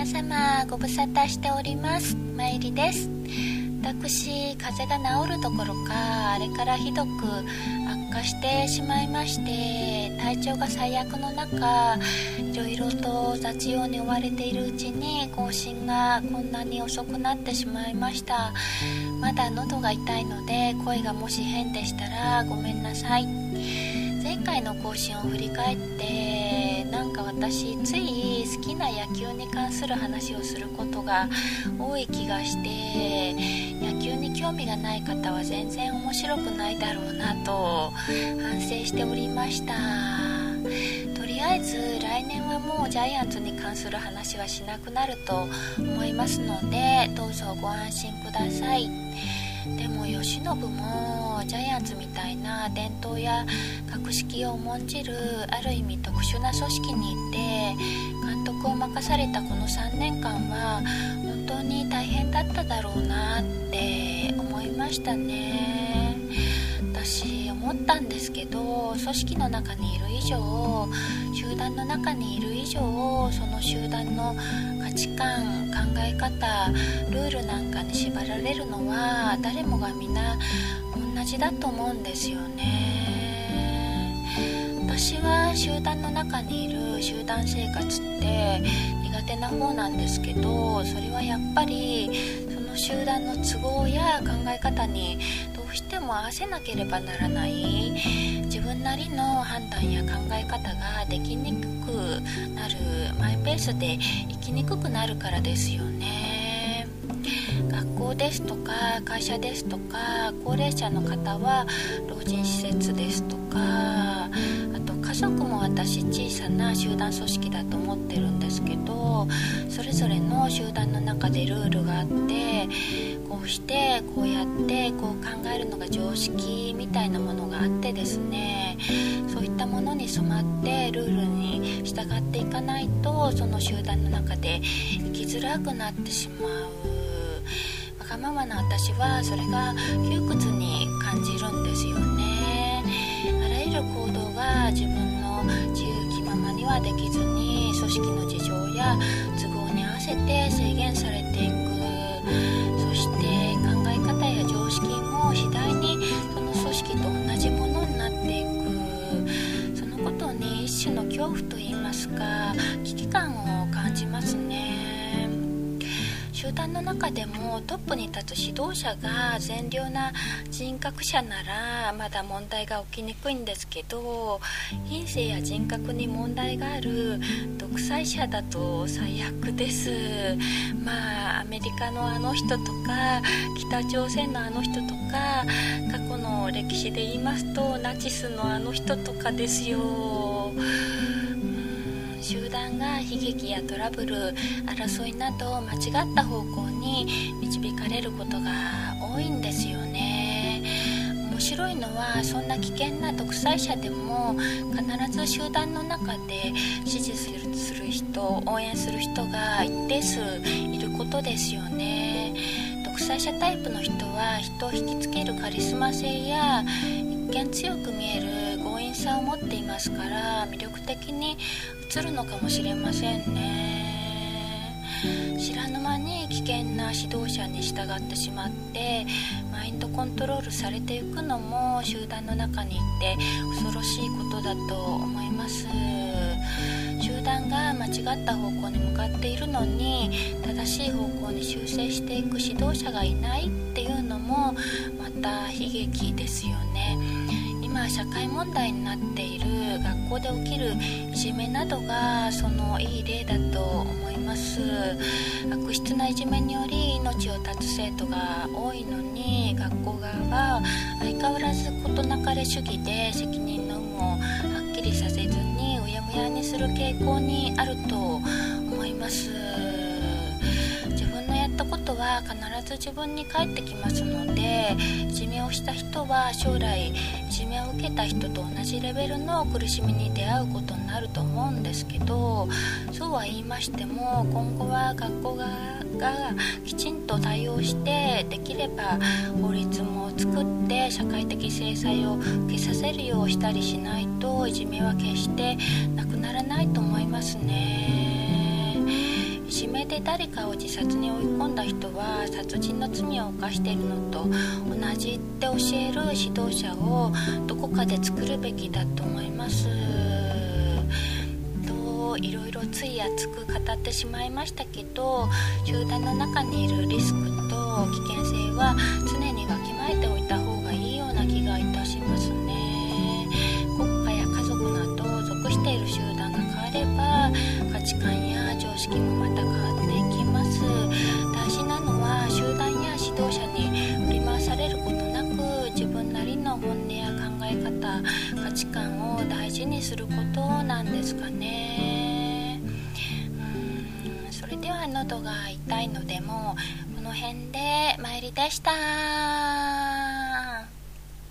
皆様ご無沙汰しております。まゆりです。私風邪が治るどころかあれからひどく悪化してしまいまして、体調が最悪の中いろいろと雑用に追われているうちに更新がこんなに遅くなってしまいました。まだ喉が痛いので声がもし変でしたらごめんなさい。前回の更新を振り返ってなんか私つい好きな野球に関する話をすることが多い気がして、野球に興味がない方は全然面白くないだろうなと反省しておりました。とりあえず来年はもうジャイアンツに関する話はしなくなると思いますのでどうぞご安心ください。でも由伸もジャイアンツみたいな伝統や格式を重んじるある意味特殊な組織にいて監督を任されたこの3年間は本当に大変だっただろうなって思いましたね。私思ったんですけど、組織の中にいる以上、集団の中にいる以上、その集団の価値観、考え方、ルールなんかに縛られるのは誰もがみんな同じだと思うんですよね。私は集団の中にいる集団生活って苦手な方なんですけど、それはやっぱりその集団の都合や考え方にどうしても合わせなければならない、自分なりの判断や考え方ができにくくなる、マイペースで生きにくくなるからですよね。学校ですとか会社ですとか、高齢者の方は老人施設ですとか、あと家族も私小さな集団組織だと思ってるんですけど、それぞれの集団の中でルールがあって、こうしてこうやってこう考えるのが常識みたいなものがあってですね、そういったものに染まってルールに従っていかないとその集団の中で生きづらくなってしまう。わがままな私はそれが窮屈に感じるんですよね。あらゆる行動が自分の自由気ままにはできずに、組織の事情や都合に合わせて制限されていく。そして考え方や常識も次第にその組織と同じものになっていく。そのことに一種の恐怖といいますか、危機感を感じますね。集団の中でもトップに立つ指導者が善良な人格者ならまだ問題が起きにくいんですけど、品性や人格に問題がある独裁者だと最悪です。アメリカのあの人とか北朝鮮のあの人とか、過去の歴史で言いますとナチスのあの人とかですよ。集団が悲劇やトラブル、争いなど間違った方向に導かれることが多いんですよね。面白いのはそんな危険な独裁者でも必ず集団の中で支持する人、応援する人が一定数いることですよね。独裁者タイプの人は人を引きつけるカリスマ性や一見強く見える強引さを持っていますから魅力的に映るのかもしれませんね。知らぬ間に危険な指導者に従ってしまってマインドコントロールされていくのも集団の中にいて恐ろしいことだと思います。集団が間違った方向に向かっているのに正しい方向に修正していく指導者がいないっていうのもまた悲劇ですよね。今社会問題になっている学校で起きるいじめなどがそのいい例だと思います。悪質ないじめにより命を絶つ生徒が多いのに、学校側は相変わらず事なかれ主義で責任の有無をはっきりさせずにうやむやにする傾向にあると思います。自分のやったことは必ず自分に返ってきますので、いじめをした人は将来いじめを受けた人と同じレベルの苦しみに出会うことになると思うんですけど、そうは言いましても今後は学校がきちんと対応して、できれば法律も作って社会的制裁を受けさせるようしたりしないといじめは決してなくならないと思いますね。いじめで誰かを自殺に追い込んだ人は殺人の罪を犯しているのと同じって教える指導者をどこかで作るべきだと思います。いろいろつい熱く語ってしまいましたけど、集団の中にいるリスクと危険性は常にわきまえておいた方がいいような気がいたしますね。国家や家族など属している集団が変われば価値観や常識もまた変わっていきます。大事なのは集団や指導者に振り回されることなく、自分なりの本音や考え方、価値観を大事にすることなんですかね。喉が痛いので、もうこの辺で参りでした。